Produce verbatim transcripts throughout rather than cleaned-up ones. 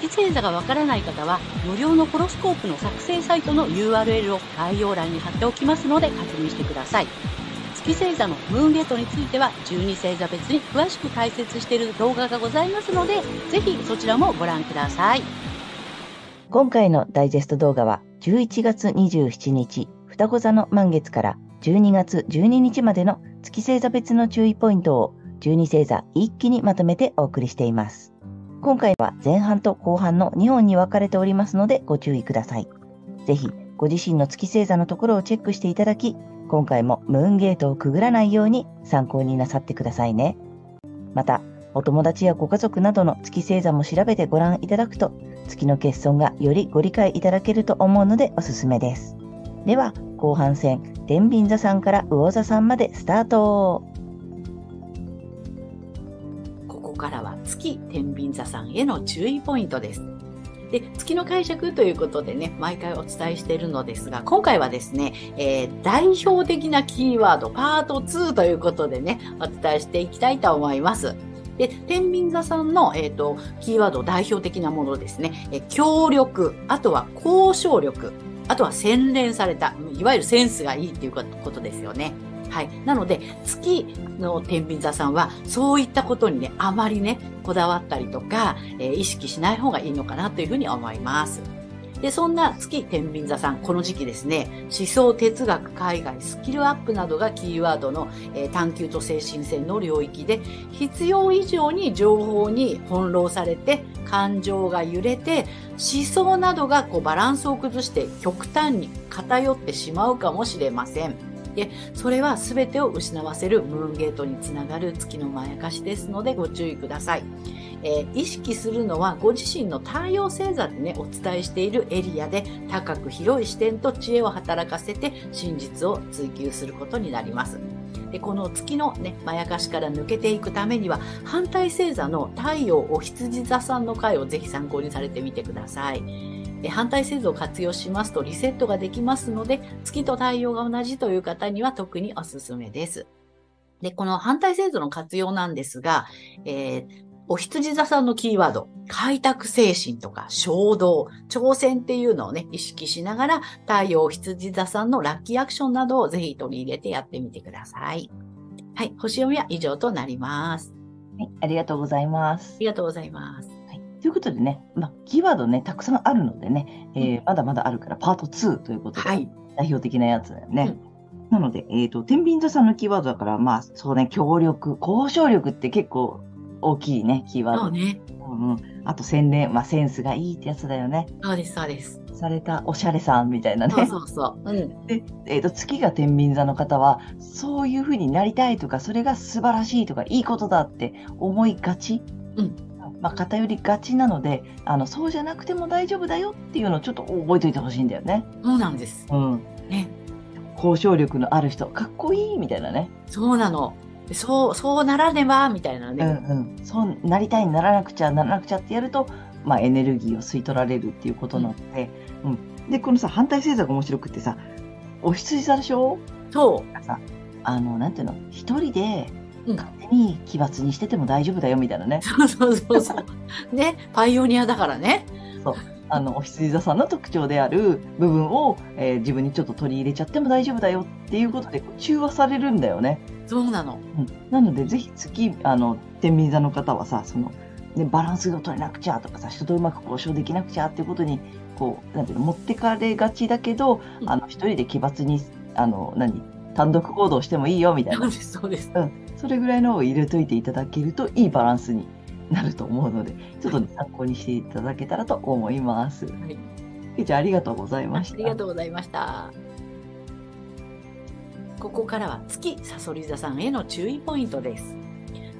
月星座がわからない方は無料のホロスコープの作成サイトの ユーアールエル を概要欄に貼っておきますので確認してください。月星座のムーンゲートについてはじゅうに星座別に詳しく解説している動画がございますのでぜひそちらもご覧ください。今回のダイジェスト動画はじゅういちがつにじゅうしちにち双子座の満月からじゅうにがつじゅうににちまでの月星座別の注意ポイントをじゅうに星座一気にまとめてお送りしています。今回は前半と後半のにほんに分かれておりますのでご注意ください。ぜひご自身の月星座のところをチェックしていただき今回もムーンゲートをくぐらないように参考になさってくださいね。またお友達やご家族などの月星座も調べてご覧いただくと月の欠損がよりご理解いただけると思うのでおすすめです。では後半戦天秤座さんから魚座さんまでスタート。ここからは月天秤座さんへの注意ポイントです。で月の解釈ということでね毎回お伝えしているのですが今回はですね、えー、代表的なキーワードパートツーということでねお伝えしていきたいと思います。で天秤座さんの、えーと、キーワード代表的なものですね、えー、協力、あとは交渉力、あとは洗練されたいわゆるセンスがいいということですよね。はい、なので月の天秤座さんはそういったことにねあまりねこだわったりとか、えー、意識しない方がいいのかなというふうに思います。でそんな月天秤座さんこの時期ですね思想哲学海外スキルアップなどがキーワードの、えー、探求と精神性の領域で必要以上に情報に翻弄されて感情が揺れて思想などがこうバランスを崩して極端に偏ってしまうかもしれません。でそれは全てを失わせるムーンゲートにつながる月のまやかしですのでご注意ください。えー、意識するのはご自身の太陽星座でねお伝えしているエリアで高く広い視点と知恵を働かせて真実を追求することになります。でこの月の、ね、まやかしから抜けていくためには反対星座の太陽お羊座さんの回をぜひ参考にされてみてください。反対星座を活用しますとリセットができますので月と太陽が同じという方には特におすすめです。でこの反対星座の活用なんですが、えーお羊座さんのキーワード、開拓精神とか衝動、挑戦っていうのをね、意識しながら、太陽お羊座さんのラッキーアクションなどをぜひ取り入れてやってみてください。はい、星読みは以上となります。はい、ありがとうございます。ありがとうございます。はい、ということでね、まあ、キーワードね、たくさんあるのでね、えーうん、まだまだあるからパートツーということで、はい、代表的なやつだよね。うんなので、えっと、天秤座さんのキーワードだから、まあ、そうね、協力、交渉力って結構、大きいねキーワード、ねうんうん、あと洗練、まあ、センスがいいってやつだよね。そうですそうですされたおしゃれさんみたいなねそうそうそう、うんでえー、と月が天秤座の方はそういう風になりたいとかそれが素晴らしいとかいいことだって思いがち、うんまあ、偏りがちなのであのそうじゃなくても大丈夫だよっていうのをちょっと覚えておいてほしいんだよね。そうなんです、うんね、交渉力のある人かっこいいみたいなねそうなのそう、そうならねばみたいなね、うんうん、そうなりたいにならなくちゃならなくちゃってやると、まあ、エネルギーを吸い取られるっていうことなので、うんうん、でこのさ反対星座が面白くってさお羊座でしょそうさあのなんていうの一人で勝手に奇抜にしてても大丈夫だよみたいなね、うん、そうそうそうそうねパイオニアだからねそうあのお羊座さんの特徴である部分を、えー、自分にちょっと取り入れちゃっても大丈夫だよっていうことで中和されるんだよね。そうなの、うん、なのでぜひ月あの天秤座の方はさその、ね、バランスが取れなくちゃとかさ人とうまく交渉できなくちゃっていうことにこうなんていうの持ってかれがちだけど、うん、あの一人で奇抜にあの何単独行動してもいいよみたいなそうです、うん、それぐらいのを入れといていただけるといいバランスになると思うのでちょっと、ね、参考にしていただけたらと思います。はい、けいちゃんありがとうございました。ありがとうございました。ここからは月さそり座さんへの注意ポイントです。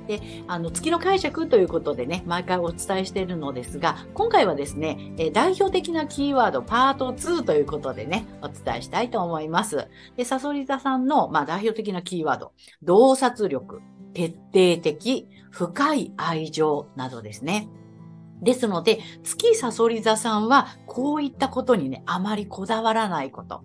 で、あの月の解釈ということでね、毎回お伝えしているのですが、今回はですね、え代表的なキーワードパートツーということでね、お伝えしたいと思います。で、さそり座さんの、まあ、代表的なキーワード、洞察力、徹底的、深い愛情などですね。ですので、月さそり座さんはこういったことにね、あまりこだわらないこと。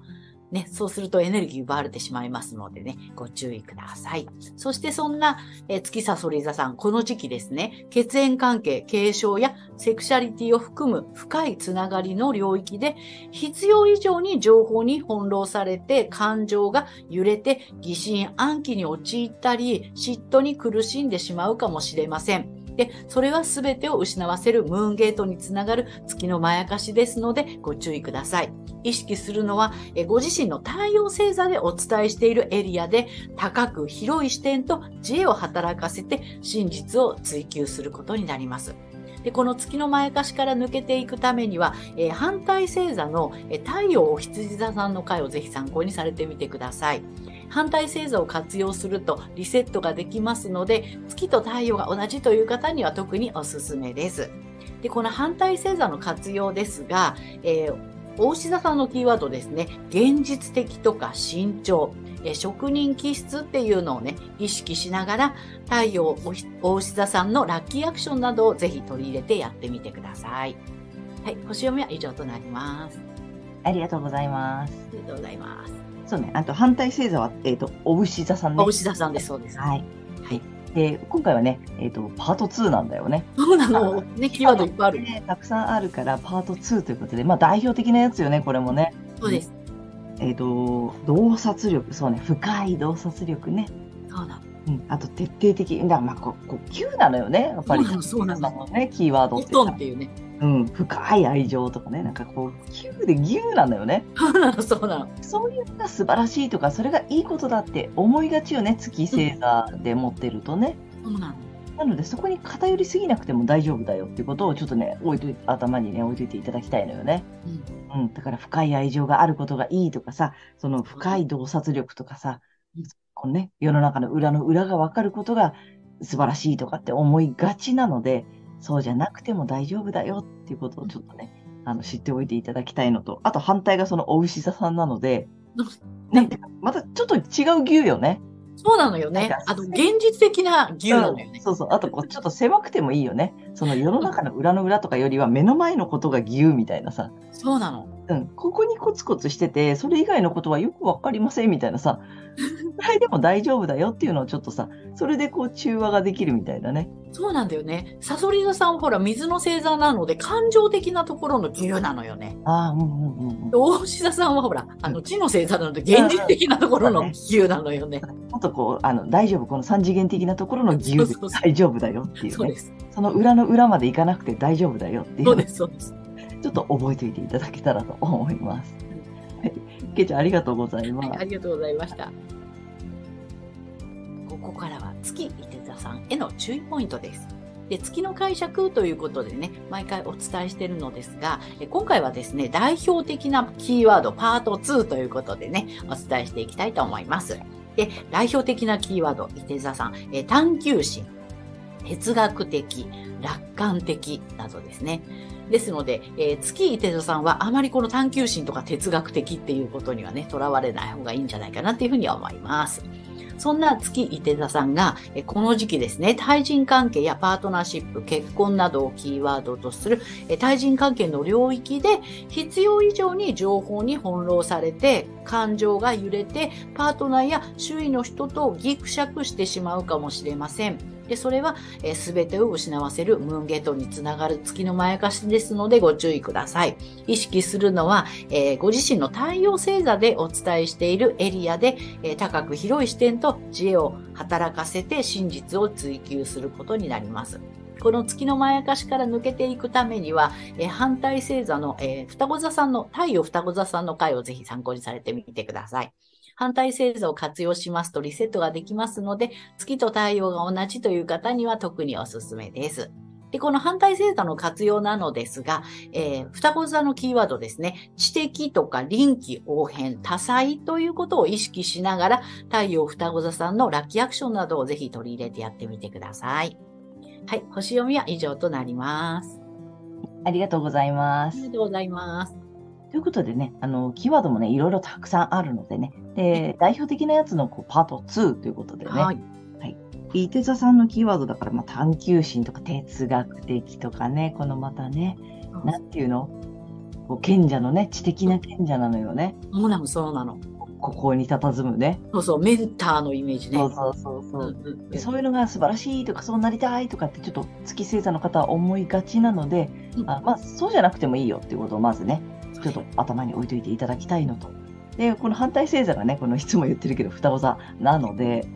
ね、そうするとエネルギー奪われてしまいますのでね、ご注意ください。そしてそんなえ月さそり座さん、この時期ですね、血縁関係、継承やセクシャリティを含む深いつながりの領域で、必要以上に情報に翻弄されて感情が揺れて疑心暗鬼に陥ったり、嫉妬に苦しんでしまうかもしれません。で、それは全てを失わせるムーンゲートにつながる月のまやかしですのでご注意ください。意識するのは、ご自身の太陽星座でお伝えしているエリアで、高く広い視点と知恵を働かせて真実を追求することになります。で、この月のまやかしから抜けていくためには、えー、反対星座の、えー、太陽お羊座さんの回をぜひ参考にされてみてください。反対星座を活用するとリセットができますので、月と太陽が同じという方には特におすすめです。で、この反対星座の活用ですが、えー牡牛座さんのキーワードですね、現実的とか慎重、え職人気質っていうのをね、意識しながら、太陽牡牛座さんのラッキーアクションなどをぜひ取り入れてやってみてください。はい、星読みは以上となります。ありがとうございます。ありがとうございます。そうね、あと反対星座は、えっと、牡牛座さんです。牡牛座さんです、そうです。はい。はい。で、今回はね、えっと、パートツーなんだよね。そうなの。ね、キーワードいっぱいある。ね、たくさんあるから、パートツーということで、まあ、代表的なやつよね、これもね。そうです。えっと、洞察力、そうね、深い洞察力ね。そうだ。うん、あと、徹底的。だから、まあ、こう、こう、きゅうなのよね、やっぱり。そうなのね、キーワードって。トンっていうね。うん、深い愛情とかね、なんかこう、きゅうで牛なんだよね。そうなの、そうなの。そういうのが素晴らしいとか、それがいいことだって思いがちよね、月星座で持ってるとね。そうなの。なので、そこに偏りすぎなくても大丈夫だよっていうことを、ちょっとね、置いとい頭にね、置いといていただきたいのよね。うん、うん。だから、深い愛情があることがいいとかさ、その深い洞察力とかさ、うん、このね、世の中の裏の裏が分かることが素晴らしいとかって思いがちなので、そうじゃなくても大丈夫だよっていうことをちょっとね、うん、あの知っておいていただきたいのと、あと反対がそのお牛座さんなので、なんかまたちょっと違う牛よね。そうなのよね。あと現実的な牛なのよね。そうそう。あとこうちょっと狭くてもいいよね。その世の中の裏の裏とかよりは目の前のことが牛みたいなさ。そうなの。うん。ここにコツコツしてて、それ以外のことはよくわかりませんみたいなさ。はい、でも大丈夫だよっていうのをちょっとさ、それでこう中和ができるみたいなね。そうなんだよね。さそり座さんはほら水の星座なので感情的なところの牛なのよね。ああ、うんうんうん。おうし座さんはほらあの地の星座なので現実的なところの牛なのよね。もっとこうあの大丈夫、この三次元的なところの牛で大丈夫だよっていうね。そうです。その裏の裏まで行かなくて大丈夫だよっていう。そうですそうです。ちょっと覚えておいていただけたらと思います。はい、けいちゃんありがとうございます、はい。ありがとうございました。ここからは月いて座さんへの注意ポイントです。で、月の解釈ということでね、毎回お伝えしているのですが、今回はですね、代表的なキーワードパートツーということでね、お伝えしていきたいと思います。で、代表的なキーワード、いて座さん、え探求心、哲学的、楽観的などですね。ですので、えー、月いて座さんはあまりこの探求心とか哲学的っていうことにはね、とらわれない方がいいんじゃないかなっていうふうには思います。そんな月いて座さんが、えこの時期ですね、対人関係やパートナーシップ、結婚などをキーワードとするえ対人関係の領域で、必要以上に情報に翻弄されて、感情が揺れて、パートナーや周囲の人とギクシャクしてしまうかもしれません。で、それはすべてを失わせるムーンゲートにつながる月のまやかしですのでご注意ください。意識するのは、えー、ご自身の太陽星座でお伝えしているエリアで、えー、高く広い視点と知恵を働かせて真実を追求することになります。この月のまやかしから抜けていくためには、えー、反対星座の、えー、双子座さんの、太陽双子座さんの回をぜひ参考にされてみてください。反対星座を活用しますとリセットができますので、月と太陽が同じという方には特におすすめです。で、この反対星座の活用なのですが、えー、双子座のキーワードですね、知的とか臨機応変、多彩ということを意識しながら、太陽双子座さんのラッキーアクションなどをぜひ取り入れてやってみてください。はい、星読みは以上となります。ありがとうございます。ありがとうございます。ということでね、あのキーワードもね、いろいろたくさんあるのでね、で代表的なやつのこうパートツーということでね、はい、はい、いて座さんのキーワードだから、まあ、探求心とか哲学的とかね、このまたね、うん、なんていうの、こう賢者のね、知的な賢者なのよね。そうなの、そうなの。ここに佇むね。そうそう、メンターのイメージね。そうそうそうそう。うんうん、でそういうのが素晴らしいとか、そうなりたいとかってちょっと月星座の方は思いがちなので、うん、あ、まあそうじゃなくてもいいよっていうことをまずね。ちょっと頭に置いといていただきたいのと、でこの反対星座がね、このいつも言ってるけど双子座なので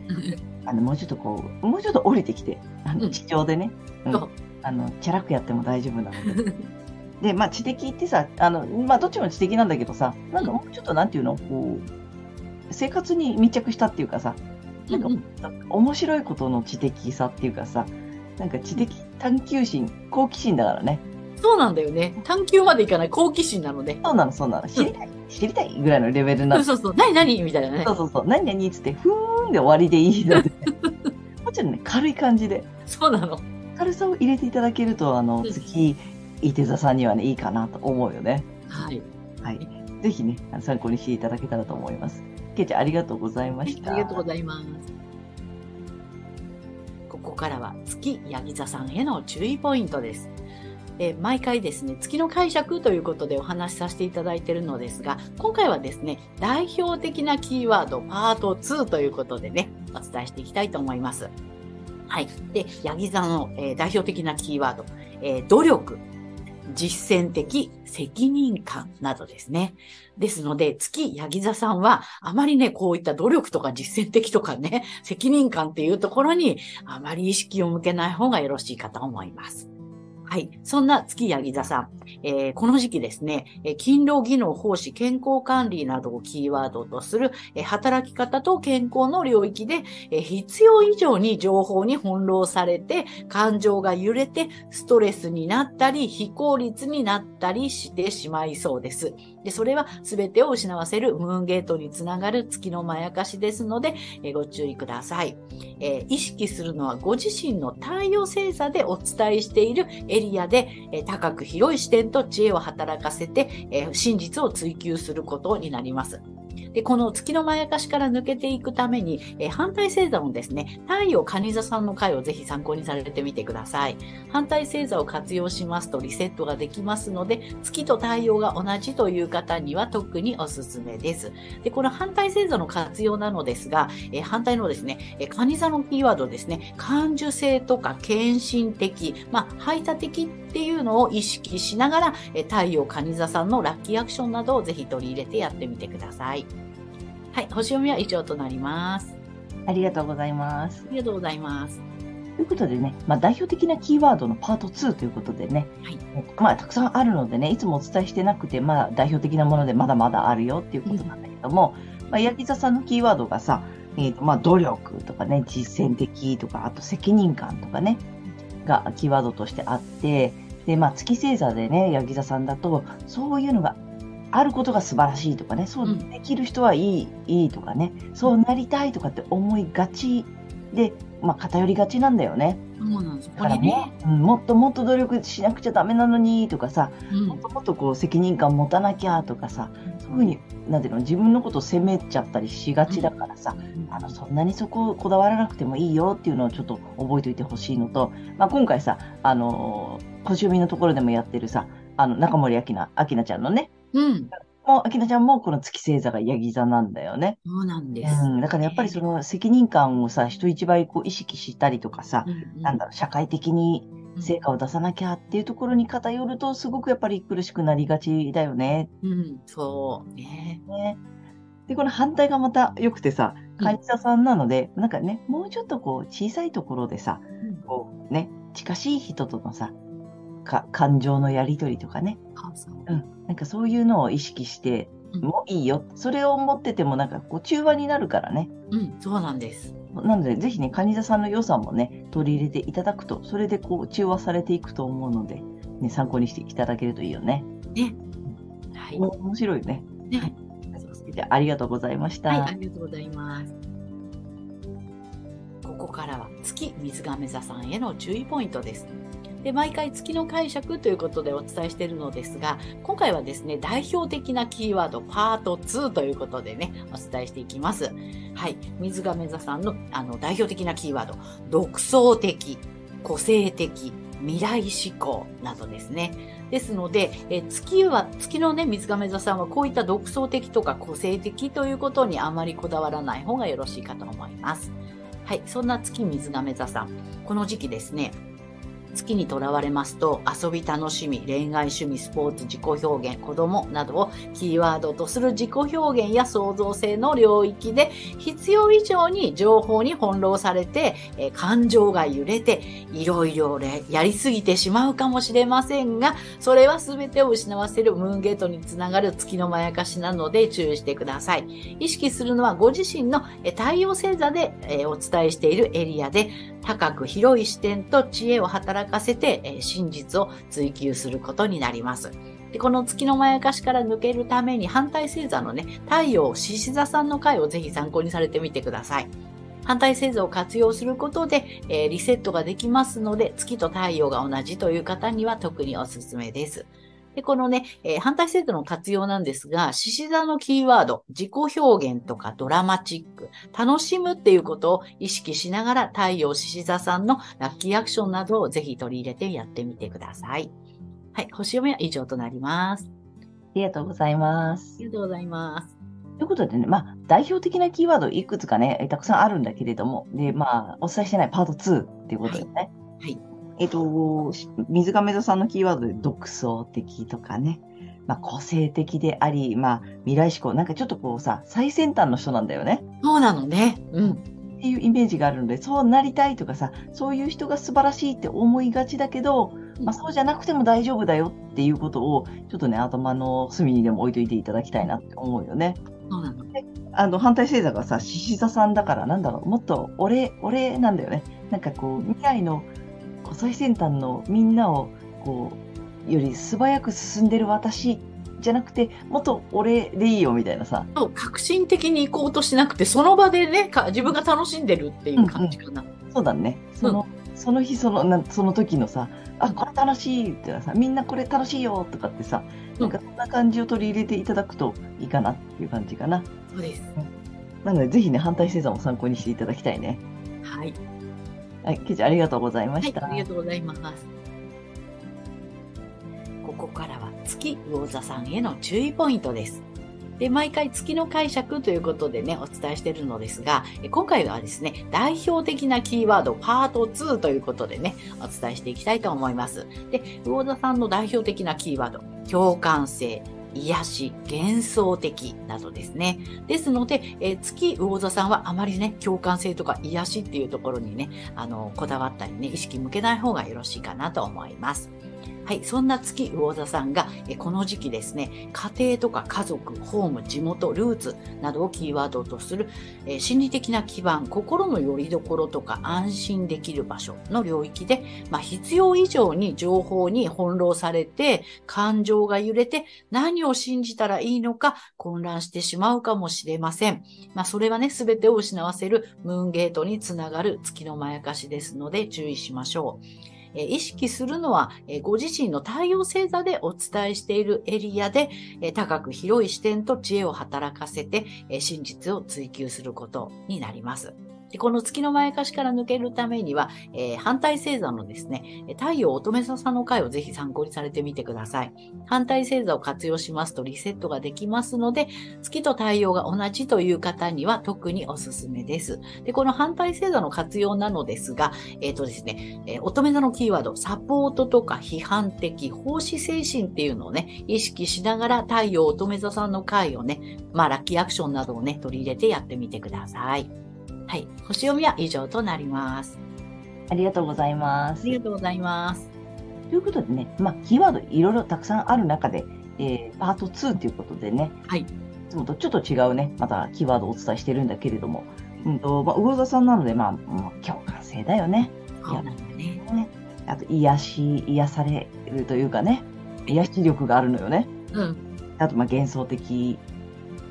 あのもうちょっとこうもうちょっと降りてきて、あの地上でね、うんうん、あのチャラくやっても大丈夫なのでで、まあ、知的ってさ、あの、まあ、どっちも知的なんだけどさ、なんかもうちょっとなんていうの、こう生活に密着したっていうかさ、なんか、うんうん、面白いことの知的さっていうかさ、なんか知的探求心、好奇心だからね。そうなんだよね。探求までいかない好奇心なので。そうなの、そうなの。知りたい、知りたいぐらいのレベルなの。そうそうそう。何何みたいなね。そうそうそう。何何つって、ふーんで終わりでいいので、ね。もちろんね、軽い感じで。そうなの。軽さを入れていただけると、あの、月、いて座さんにはね、いいかなと思うよね。はい。はい。ぜひね、参考にしていただけたらと思います。けいちゃん、ありがとうございました。ありがとうございます。ここからは、月、やぎ座さんへの注意ポイントです。え毎回ですね、月の解釈ということでお話しさせていただいているのですが、今回はですね、代表的なキーワードパートツーということでね、お伝えしていきたいと思います。はい。で、ヤギ座の、えー、代表的なキーワード、えー、努力、実践的、責任感などですね。ですので、月ヤギ座さんは、あまりね、こういった努力とか実践的とかね、責任感っていうところに、あまり意識を向けない方がよろしいかと思います。はい。そんな月ヤギ座さん、えー、この時期ですね、えー、勤労、技能、奉仕、健康管理などをキーワードとする、えー、働き方と健康の領域で、えー、必要以上に情報に翻弄されて、感情が揺れて、ストレスになったり、非効率になったりしてしまいそうです。で、それは全てを失わせるムーンゲートにつながる月のまやかしですので、えー、ご注意ください、えー。意識するのはご自身の太陽星座でお伝えしているエリアで、えー、高く広い視点と知恵を働かせて、えー、真実を追求することになります。で、この月のまやかしから抜けていくために、えー、反対星座のですね、太陽蟹座さんの回をぜひ参考にされてみてください。反対星座を活用しますとリセットができますので、月と太陽が同じという方には特におすすめです。で、この反対星座の活用なのですが、えー、反対のですね、えー、蟹座のキーワードですね、感受性とか献身的、まあ、排他的っていうのを意識しながら、えー、太陽蟹座さんのラッキーアクションなどをぜひ取り入れてやってみてください。はい、星読みは以上となります。ありがとうございます。ありがとうございます。ということでね、まあ、代表的なキーワードのパートツーということでね、はい、まあ、たくさんあるのでね、いつもお伝えしてなくて、まあ、代表的なものでまだまだあるよっていうことなんだけども、うん、まあ、ヤギ座さんのキーワードがさ、えーとまあ、努力とかね、実践的とか、あと責任感とかね、がキーワードとしてあって、で、まあ、月星座でね、ヤギ座さんだと、そういうのがあることが素晴らしいとかね、そうできる人はいい、うん、いいとかね、そうなりたいとかって思いがちで、まあ、偏りがちなんだよね。そうなんですよ。だからね、これね、もっともっと努力しなくちゃダメなのにとかさ、うん、もっともっとこう責任感持たなきゃとかさ、うん、そういうふうになんていうの、自分のことを責めちゃったりしがちだからさ、うん、あのそんなにそこをこだわらなくてもいいよっていうのをちょっと覚えておいてほしいのと、まあ、今回さ、あの星読みのところでもやってるさ、あの中森明菜、明菜ちゃんのね、うん、もうあきなちゃんもこの月星座がヤギ座なんだよね。そうなんです、うん、だからやっぱりその責任感をさ、人一倍こう意識したりとかさ、うんうん、なんだろう、社会的に成果を出さなきゃっていうところに偏ると、すごくやっぱり苦しくなりがちだよね。うん、そうね。ね。で、この反対がまた良くてさ、蟹座さんなので、うん、なんかね、もうちょっとこう小さいところでさ、うん、こうね、近しい人とのさ、か感情のやり取りとかね、う、うん、なんかそういうのを意識してもいいよ、うん、それを持っててもなんかこう中和になるからね、うん、そうなんです、なのでぜひね、蟹座さんの良さもね取り入れていただくと、それでこう中和されていくと思うので、ね、参考にしていただけるといいよね。ね、はい、面白いね。ね、はい、じゃあ、ありがとうございました。はい、ありがとうございます。ここからは月水亀座さんへの注意ポイントです。で、毎回月の解釈ということでお伝えしているのですが、今回はですね、代表的なキーワードパートツーということでね、お伝えしていきます。はい、水亀座さんのあの代表的なキーワード、独創的、個性的、未来志向などですね。ですので、え月は、月のね、水亀座さんはこういった独創的とか個性的ということにあまりこだわらない方がよろしいかと思います。はい、そんな月水亀座さん、この時期ですね、月にとらわれますと、遊び、楽しみ、恋愛、趣味、スポーツ、自己表現、子供などをキーワードとする自己表現や創造性の領域で、必要以上に情報に翻弄されて、感情が揺れて、いろいろやりすぎてしまうかもしれませんが、それは全てを失わせるムーンゲートにつながる月のまやかしなので注意してください。意識するのはご自身の太陽星座でお伝えしているエリアで、高く広い視点と知恵を働かせて真実を追求することになります。で、この月のまやかしから抜けるために反対星座のね、太陽獅子座さんの回をぜひ参考にされてみてください。反対星座を活用することで、えー、リセットができますので、月と太陽が同じという方には特におすすめです。で、このね、えー、反対星座の活用なんですが、獅子座のキーワード、自己表現とかドラマチック、楽しむっていうことを意識しながら、太陽獅子座さんのラッキーアクションなどをぜひ取り入れてやってみてください。はい、星読みは以上となります。ありがとうございます。ありがとうございます。ということでね、まあ、代表的なキーワードいくつかね、たくさんあるんだけれども、で、まあ、お伝えしてないパートツーっていうことですね。はい。はい、えっと、水亀座さんのキーワードで独創的とかね、まあ、個性的であり、まあ、未来志向、なんかちょっとこうさ、最先端の人なんだよね。そうなのね。うん。っていうイメージがあるので、そうなりたいとかさ、そういう人が素晴らしいって思いがちだけど、まあ、そうじゃなくても大丈夫だよっていうことを、ちょっとね、頭の隅にでも置いといていただきたいなって思うよね。そうなの。あの、反対星座がさ、獅子座さんだから、なんだろう、もっと俺、俺なんだよね。なんかこう、未来の、最先端のみんなをこうより素早く進んでる私じゃなくて、もっと俺でいいよみたいなさ、革新的に行こうとしなくて、その場でね、か自分が楽しんでるっていう感じかな。うんうん、そうだね。その、うん、その日そのなその時のさ、あ、これ楽しいってさ、みんなこれ楽しいよとかってさ、なんかそんな感じを取り入れていただくといいかなっていう感じかな。そうです。なのでぜひね、反対星座も参考にしていただきたいね。はい。はい、ケイちゃんありがとうございました。はい、ありがとうございます。ここからは月魚座さんへの注意ポイントです。で、毎回月の解釈ということでね、お伝えしているのですが、今回はですね、代表的なキーワードパートツーということでね、お伝えしていきたいと思います。で、魚座さんの代表的なキーワード、共感性、癒し、幻想的などですね。ですので、えー、月魚座さんはあまりね、共感性とか癒しっていうところにね、あの、こだわったりね、意識向けない方がよろしいかなと思います。はい、そんな月魚座さんが、えー、この時期ですね、家庭とか家族、ホーム、地元、ルーツなどをキーワードとする、えー、心理的な基盤、心の拠り所とか安心できる場所の領域で、まあ、必要以上に情報に翻弄されて、感情が揺れて、何を信じたらいいのか混乱してしまうかもしれません。まあ、それはね、すべてを失わせるムーンゲートにつながる月のまやかしですので注意しましょう。意識するのはご自身の太陽星座でお伝えしているエリアで、高く広い視点と知恵を働かせて真実を追求することになります。で、この月のまやかしから抜けるためには、えー、反対星座のですね、太陽乙女座さんの回をぜひ参考にされてみてください。反対星座を活用しますとリセットができますので、月と太陽が同じという方には特におすすめです。で、この反対星座の活用なのですが、えっとですね、えー、乙女座のキーワード、サポートとか批判的、奉仕精神っていうのをね、意識しながら太陽乙女座さんの回をね、まあラッキーアクションなどをね、取り入れてやってみてください。はい、星読みは以上となります。ありがとうございます。ありがとうございます。ということでね、まあ、キーワードいろいろたくさんある中で、えー、パートツーということでね、はい、いつもとちょっと違うね、またキーワードをお伝えしてるんだけれども、うんとまあ、魚座さんなので、まあ、もう共感性だよね。そうなんだね。ね、あと癒し癒されるというかね、癒し力があるのよね。うん、あとまあ幻想的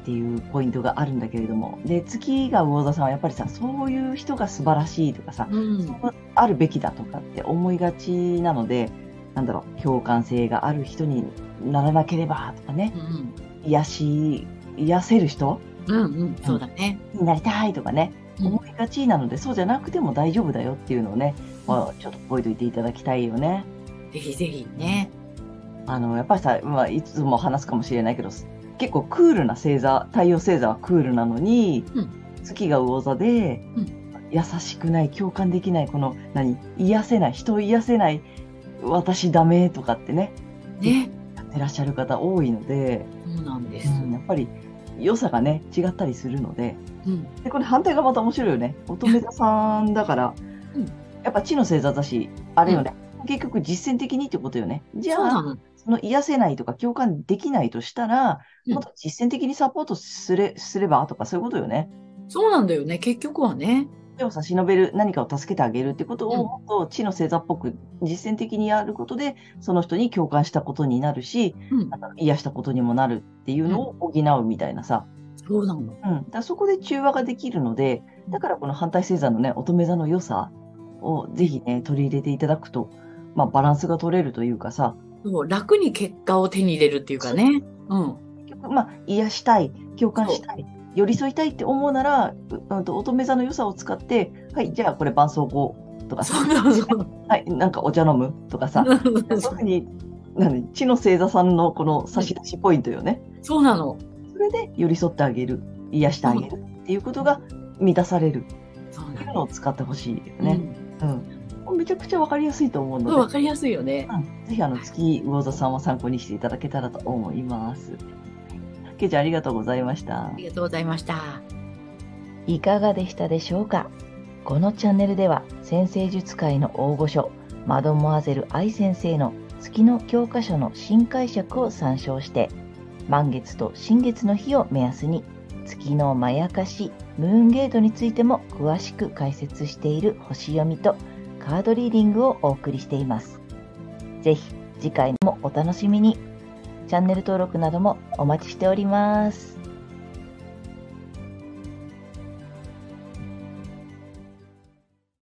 っていうポイントがあるんだけれども、で月が魚座さんはやっぱりさ、そういう人が素晴らしいとかさ、うん、そうあるべきだとかって思いがちなので、なんだろう、共感性がある人にならなければとかね、うん、癒し癒せる人、うんうん、そうだね、になりたいとかね、うん、思いがちなので、そうじゃなくても大丈夫だよっていうのをね、うん、まあ、ちょっと覚えておいていただきたいよね。ぜひぜひね。あのやっぱりさ、まあ、いつも話すかもしれないけど、結構クールな星座、太陽星座はクールなのに、うん、月が魚座で、うん、優しくない、共感できない、この何、癒せない、人を癒せない、私ダメとかってね、ね、やってらっしゃる方多いので、そうなんです、うん、やっぱり良さがね違ったりするので、うん、でこれ反対がまた面白いよね。乙女座さんだから、うん、やっぱ地の星座だしあれよね、うん、結局実践的にってことよね。じゃあ そ, その癒せないとか共感できないとしたら、うん、もっと実践的にサポートす れ, すればとか、そういうことよね。そうなんだよね、結局はね。手を差し伸べる、何かを助けてあげるってことをもっと地の星座っぽく実践的にやることで、その人に共感したことになるし、うん、あと癒したことにもなるっていうのを補うみたいなさ、うん、そうなの、うん、だからそこで中和ができるので、だからこの反対星座のね、乙女座の良さをぜひね取り入れていただくと、まあ、バランスが取れるというかさ、そう楽に結果を手に入れるっていうかね、うん、結局まあ癒したい、共感したい、寄り添いたいって思うなら、うん、と乙女座の良さを使って、はい、じゃあこれ伴奏語とかさ、はい、なんかお茶飲むとかさ、特になん地の星座さんのこの差し出しポイントよね。そうなの。それで寄り添ってあげる、癒してあげるっていうことが満たされるっていうのを使ってほしいよね。うんうん、めちゃくちゃ分かりやすいと思うので、分かりやすいよね。うん、ぜひあの月魚座さんは参考にしていただけたらと思います。けいちゃん、ありがとうございました。ありがとうございました。いかがでしたでしょうか。このチャンネルでは占星術界の大御所マドモアゼル愛先生の月の教科書の新解釈を参照して、満月と新月の日を目安に月のまやかし、ムーンゲートについても詳しく解説している星読みとカードリーディングをお送りしています。ぜひ次回もお楽しみに。チャンネル登録などもお待ちしております。